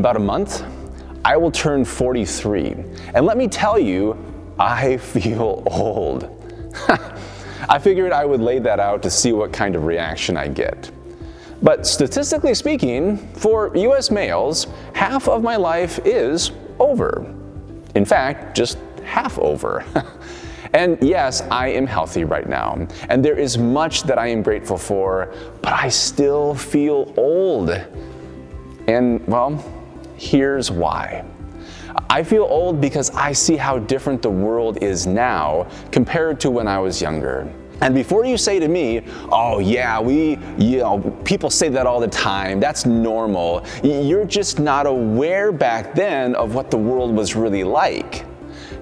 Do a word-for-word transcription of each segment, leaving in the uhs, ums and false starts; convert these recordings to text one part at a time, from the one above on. about a month, I will turn forty-three. And let me tell you, I feel old. I figured I would lay that out to see what kind of reaction I get. But statistically speaking, for U S males, half of my life is over. In fact, just half over. And yes, I am healthy right now, and there is much that I am grateful for, but I still feel old. And, well, here's why. I feel old because I see how different the world is now compared to when I was younger. And before you say to me, oh yeah, we, you know, people say that all the time, that's normal. You're just not aware back then of what the world was really like.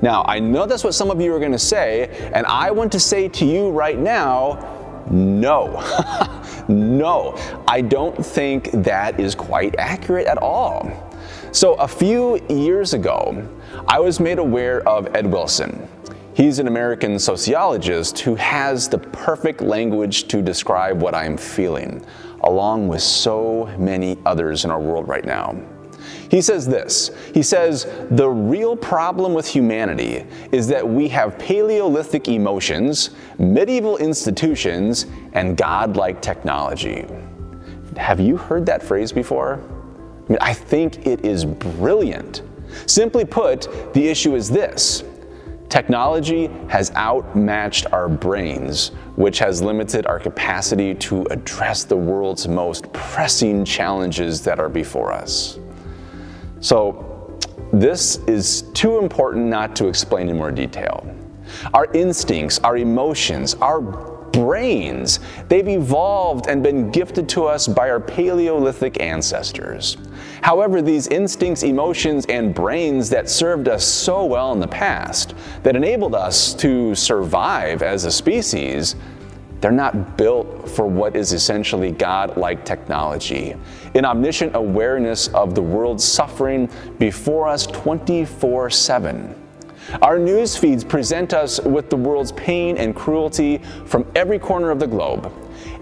Now, I know that's what some of you are gonna say, and I want to say to you right now, no. No, I don't think that is quite accurate at all. So a few years ago, I was made aware of Ed Wilson. He's an American sociologist who has the perfect language to describe what I'm feeling, along with so many others in our world right now. He says this, he says, the real problem with humanity is that we have Paleolithic emotions, medieval institutions, and godlike technology. Have you heard that phrase before? I mean, I think it is brilliant. Simply put, the issue is this. Technology has outmatched our brains, which has limited our capacity to address the world's most pressing challenges that are before us. So, this is too important not to explain in more detail. Our instincts, our emotions, our brains, they've evolved and been gifted to us by our Paleolithic ancestors. However, these instincts, emotions, and brains that served us so well in the past, that enabled us to survive as a species, they're not built for what is essentially God-like technology, an omniscient awareness of the world's suffering before us twenty-four seven. Our news feeds present us with the world's pain and cruelty from every corner of the globe.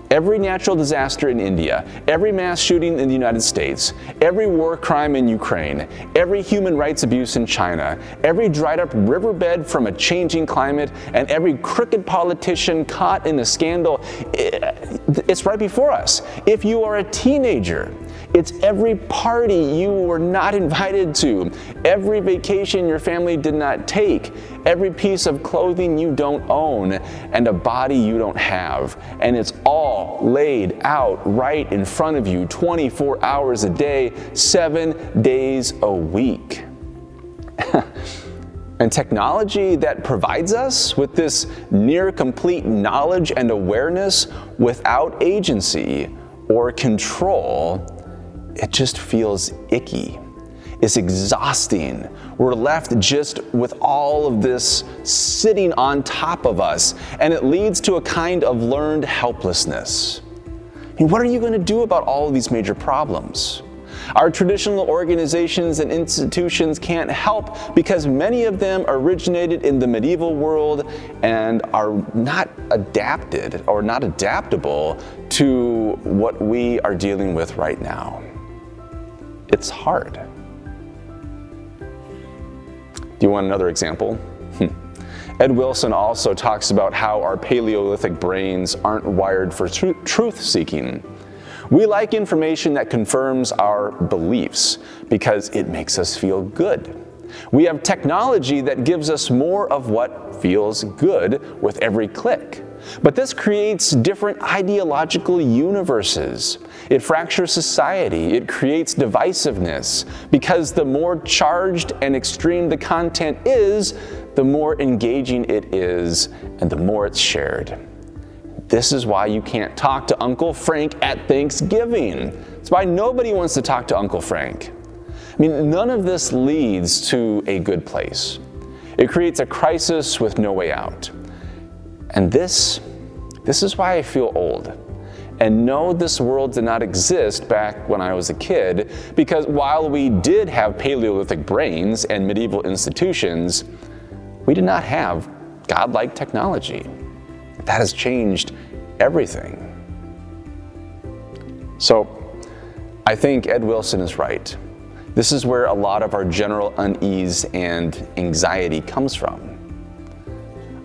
Every natural disaster in India, every mass shooting in the United States, every war crime in Ukraine, every human rights abuse in China, every dried up riverbed from a changing climate, and every crooked politician caught in a scandal, it's right before us. If you are a teenager, it's every party you were not invited to, every vacation your family did not take, every piece of clothing you don't own, and a body you don't have. And it's all laid out right in front of you, twenty-four hours a day, seven days a week. And technology that provides us with this near complete knowledge and awareness without agency or control, it just feels icky. It's exhausting. We're left just with all of this sitting on top of us, and it leads to a kind of learned helplessness. I mean, what are you going to do about all of these major problems? Our traditional organizations and institutions can't help because many of them originated in the medieval world and are not adapted or not adaptable to what we are dealing with right now. It's hard. Do you want another example? Ed Wilson also talks about how our Paleolithic brains aren't wired for tr- truth-seeking. We like information that confirms our beliefs because it makes us feel good. We have technology that gives us more of what feels good with every click. But this creates different ideological universes. It fractures society. It creates divisiveness because the more charged and extreme the content is, the more engaging it is, and the more it's shared. This is why you can't talk to Uncle Frank at Thanksgiving. It's why nobody wants to talk to Uncle Frank. I mean, none of this leads to a good place. It creates a crisis with no way out. And this, this is why I feel old. And no, this world did not exist back when I was a kid, because while we did have Paleolithic brains and medieval institutions, we did not have godlike technology. That has changed everything. So I think Ed Wilson is right. This is where a lot of our general unease and anxiety comes from.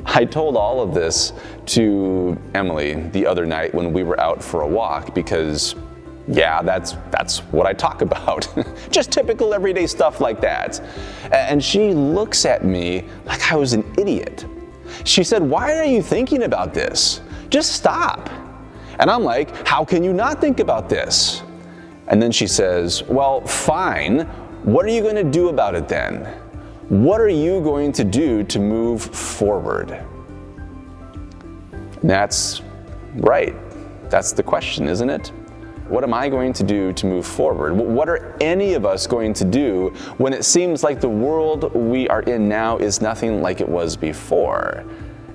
I told all of this to Emily the other night when we were out for a walk because, yeah, that's that's what I talk about. Just typical everyday stuff like that. And she looks at me like I was an idiot. She said, "Why are you thinking about this? Just stop." And I'm like, "How can you not think about this?" And then she says, "Well, fine. What are you going to do about it then? What are you going to do to move forward?" And that's right. That's the question, isn't it? What am I going to do to move forward? What are any of us going to do when it seems like the world we are in now is nothing like it was before?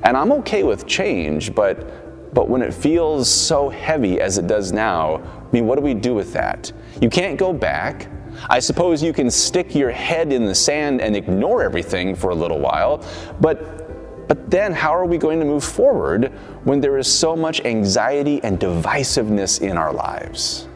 And I'm okay with change, but, but when it feels so heavy as it does now, I mean, what do we do with that? You can't go back. I suppose you can stick your head in the sand and ignore everything for a little while, but, but then how are we going to move forward when there is so much anxiety and divisiveness in our lives?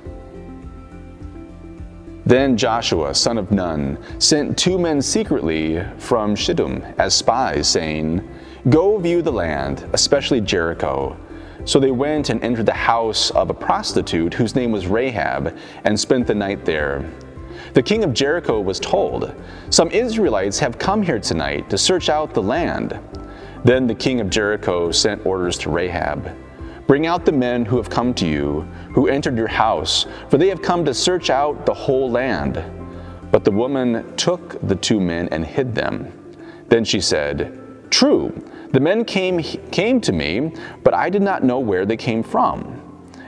Then Joshua, son of Nun, sent two men secretly from Shittim as spies, saying, "Go view the land, especially Jericho." So they went and entered the house of a prostitute whose name was Rahab and spent the night there. The king of Jericho was told, "Some Israelites have come here tonight to search out the land." Then the king of Jericho sent orders to Rahab, "Bring out the men who have come to you, who entered your house, for they have come to search out the whole land." But the woman took the two men and hid them. Then she said, "True, the men came, came to me, but I did not know where they came from."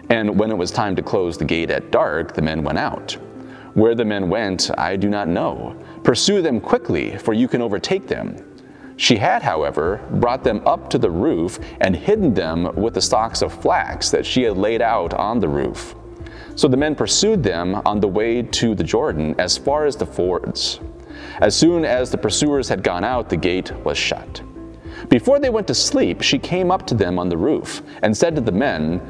And when it was time to close the gate at dark, the men went out. Where the men went, I do not know. Pursue them quickly, for you can overtake them." She had, however, brought them up to the roof and hidden them with the stalks of flax that she had laid out on the roof. So the men pursued them on the way to the Jordan as far as the fords. As soon as the pursuers had gone out, the gate was shut. Before they went to sleep, she came up to them on the roof and said to the men,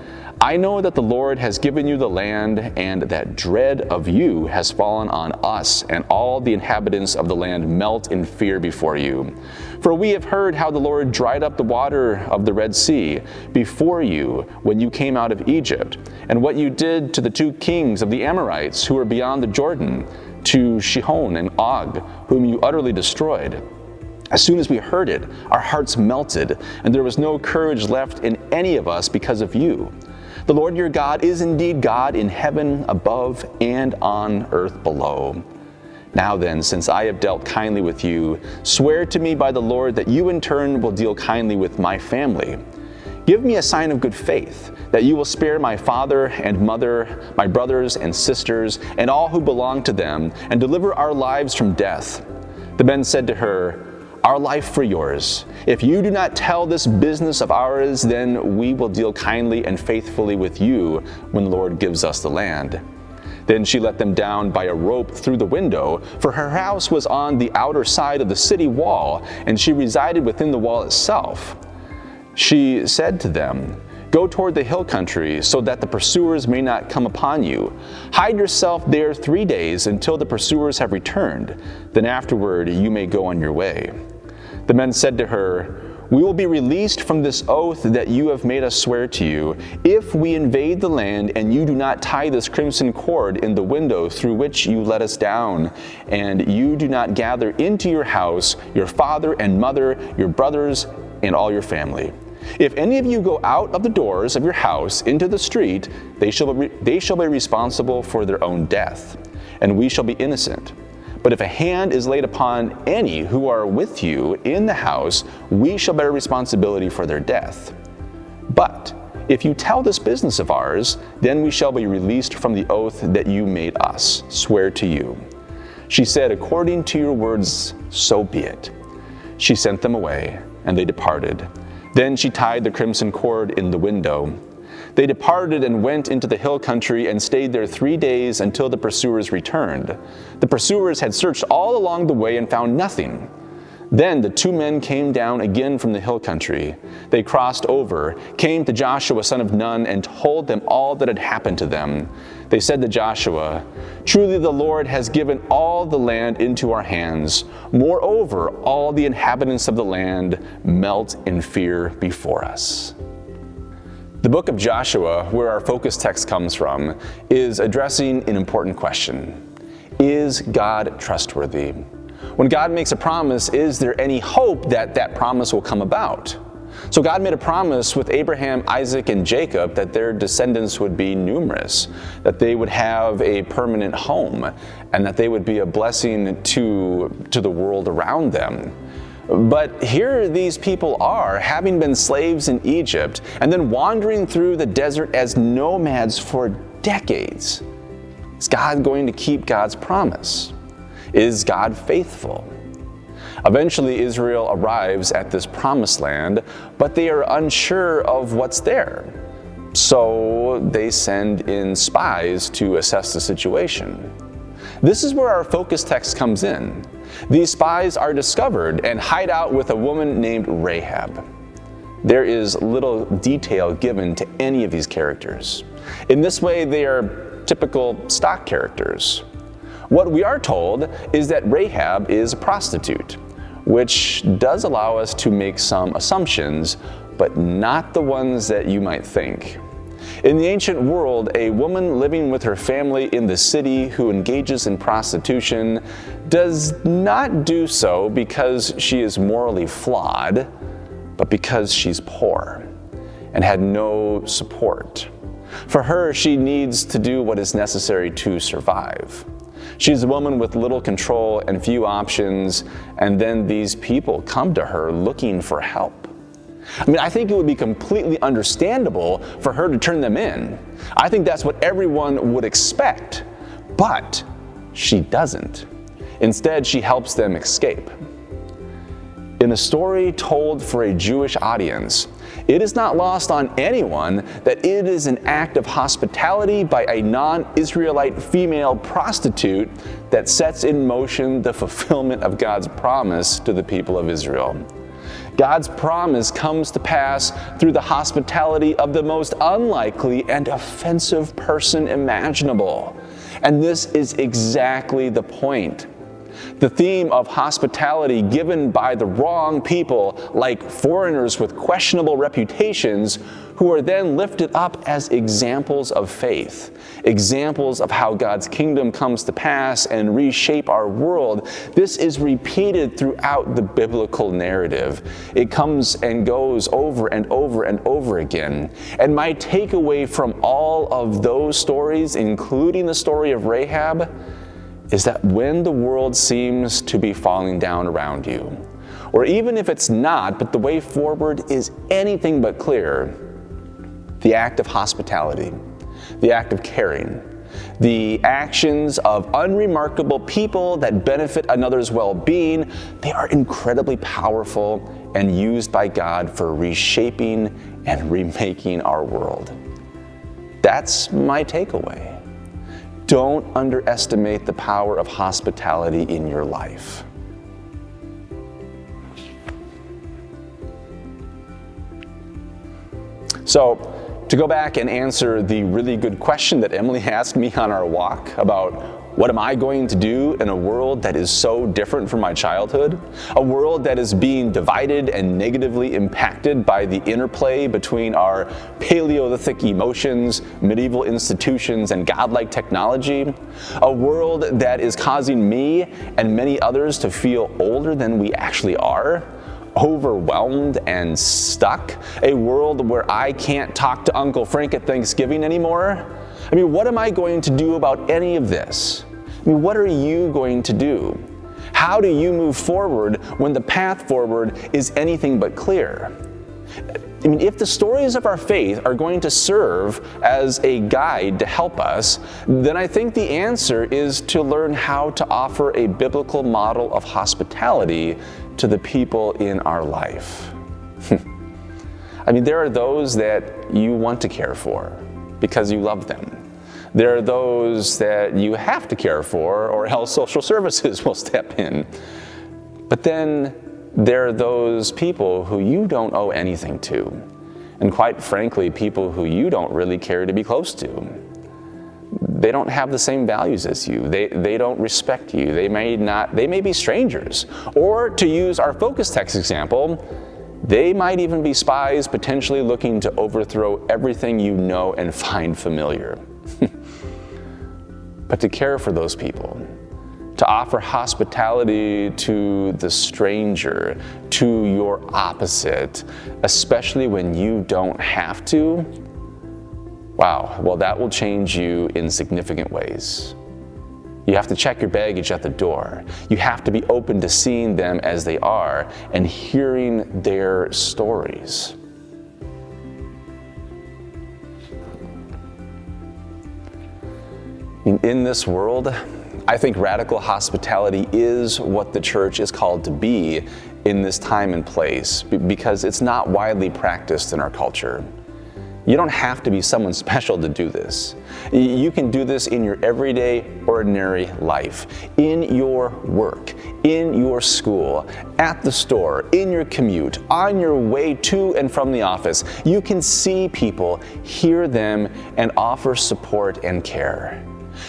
"I know that the Lord has given you the land, and that dread of you has fallen on us, and all the inhabitants of the land melt in fear before you. For we have heard how the Lord dried up the water of the Red Sea before you when you came out of Egypt, and what you did to the two kings of the Amorites who were beyond the Jordan, to Sihon and Og, whom you utterly destroyed. As soon as we heard it, our hearts melted, and there was no courage left in any of us because of you. The Lord your God is indeed God in heaven above and on earth below. Now then, since I have dealt kindly with you, swear to me by the Lord that you in turn will deal kindly with my family. Give me a sign of good faith, that you will spare my father and mother, my brothers and sisters, and all who belong to them, and deliver our lives from death." The men said to her, "Our life for yours. If you do not tell this business of ours, then we will deal kindly and faithfully with you when the Lord gives us the land." Then she let them down by a rope through the window, for her house was on the outer side of the city wall, and she resided within the wall itself. She said to them, "Go toward the hill country, so that the pursuers may not come upon you. Hide yourself there three days until the pursuers have returned. Then afterward you may go on your way." The men said to her, "We will be released from this oath that you have made us swear to you, if we invade the land and you do not tie this crimson cord in the window through which you let us down, and you do not gather into your house your father and mother, your brothers, and all your family. If any of you go out of the doors of your house into the street, they shall be, they shall be responsible for their own death, and we shall be innocent. But if a hand is laid upon any who are with you in the house, we shall bear responsibility for their death. But if you tell this business of ours, then we shall be released from the oath that you made us swear to you." She said, "According to your words, so be it." She sent them away, and they departed. Then she tied the crimson cord in the window. They departed and went into the hill country and stayed there three days until the pursuers returned. The pursuers had searched all along the way and found nothing. Then the two men came down again from the hill country. They crossed over, came to Joshua son of Nun, and told them all that had happened to them. They said to Joshua, "Truly the Lord has given all the land into our hands. Moreover, all the inhabitants of the land melt in fear before us." The book of Joshua, where our focus text comes from, is addressing an important question. Is God trustworthy? When God makes a promise, is there any hope that that promise will come about? So God made a promise with Abraham, Isaac, and Jacob that their descendants would be numerous, that they would have a permanent home, and that they would be a blessing to, to the world around them. But here these people are, having been slaves in Egypt, and then wandering through the desert as nomads for decades. Is God going to keep God's promise? Is God faithful? Eventually Israel arrives at this promised land, but they are unsure of what's there. So they send in spies to assess the situation. This is where our focus text comes in. These spies are discovered and hide out with a woman named Rahab. There is little detail given to any of these characters. In this way, they are typical stock characters. What we are told is that Rahab is a prostitute, which does allow us to make some assumptions, but not the ones that you might think. In the ancient world, a woman living with her family in the city who engages in prostitution does not do so because she is morally flawed, but because she's poor and had no support. For her, she needs to do what is necessary to survive. She's a woman with little control and few options, and then these people come to her looking for help. I mean, I think it would be completely understandable for her to turn them in. I think that's what everyone would expect, but she doesn't. Instead, she helps them escape. In a story told for a Jewish audience, it is not lost on anyone that it is an act of hospitality by a non-Israelite female prostitute that sets in motion the fulfillment of God's promise to the people of Israel. God's promise comes to pass through the hospitality of the most unlikely and offensive person imaginable. And this is exactly the point. The theme of hospitality given by the wrong people, like foreigners with questionable reputations, who are then lifted up as examples of faith, examples of how God's kingdom comes to pass and reshape our world. This is repeated throughout the biblical narrative. It comes and goes over and over and over again. And my takeaway from all of those stories, including the story of Rahab, is that when the world seems to be falling down around you, or even if it's not, but the way forward is anything but clear, the act of hospitality, the act of caring, the actions of unremarkable people that benefit another's well-being, they are incredibly powerful and used by God for reshaping and remaking our world. That's my takeaway. Don't underestimate the power of hospitality in your life. So, to go back and answer the really good question that Emily asked me on our walk about what am I going to do in a world that is so different from my childhood? A world that is being divided and negatively impacted by the interplay between our Paleolithic emotions, medieval institutions, and godlike technology? A world that is causing me and many others to feel older than we actually are? Overwhelmed and stuck? A world where I can't talk to Uncle Frank at Thanksgiving anymore? I mean, what am I going to do about any of this? I mean, what are you going to do? How do you move forward when the path forward is anything but clear? I mean, if the stories of our faith are going to serve as a guide to help us, then I think the answer is to learn how to offer a biblical model of hospitality to the people in our life. I mean, there are those that you want to care for because you love them. There are those that you have to care for or else social services will step in. But then there are those people who you don't owe anything to, and quite frankly, people who you don't really care to be close to. They don't have the same values as you. They, they don't respect you. They may not, they may be strangers. Or to use our focus text example, they might even be spies potentially looking to overthrow everything you know and find familiar. But to care for those people, to offer hospitality to the stranger, to your opposite, especially when you don't have to, wow, well, that will change you in significant ways. You have to check your baggage at the door. You have to be open to seeing them as they are and hearing their stories. In this world, I think radical hospitality is what the church is called to be in this time and place, because it's not widely practiced in our culture. You don't have to be someone special to do this. You can do this in your everyday, ordinary life, in your work, in your school, at the store, in your commute, on your way to and from the office. You can see people, hear them, and offer support and care.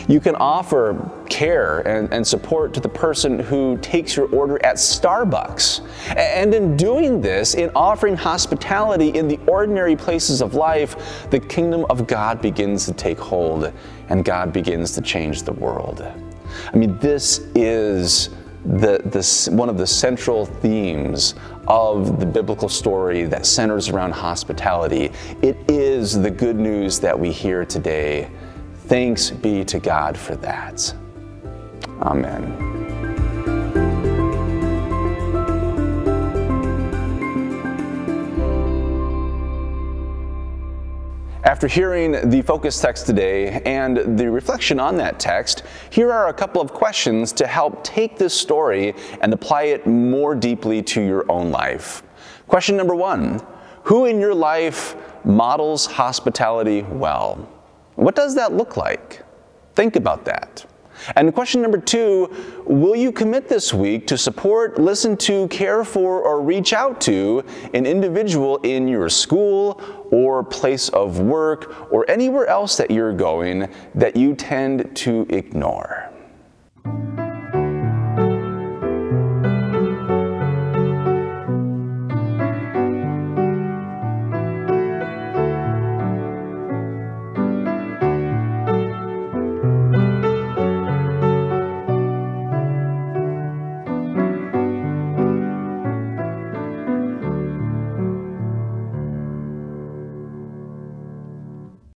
You can offer care and, and support to the person who takes your order at Starbucks. And in doing this, in offering hospitality in the ordinary places of life, the kingdom of God begins to take hold and God begins to change the world. I mean, this is the, the, one of the central themes of the biblical story that centers around hospitality. It is the good news that we hear today. Thanks be to God for that. Amen. After hearing the focus text today and the reflection on that text, here are a couple of questions to help take this story and apply it more deeply to your own life. Question number one, who in your life models hospitality well? What does that look like? Think about that. And question number two, will you commit this week to support, listen to, care for, or reach out to an individual in your school or place of work or anywhere else that you're going that you tend to ignore?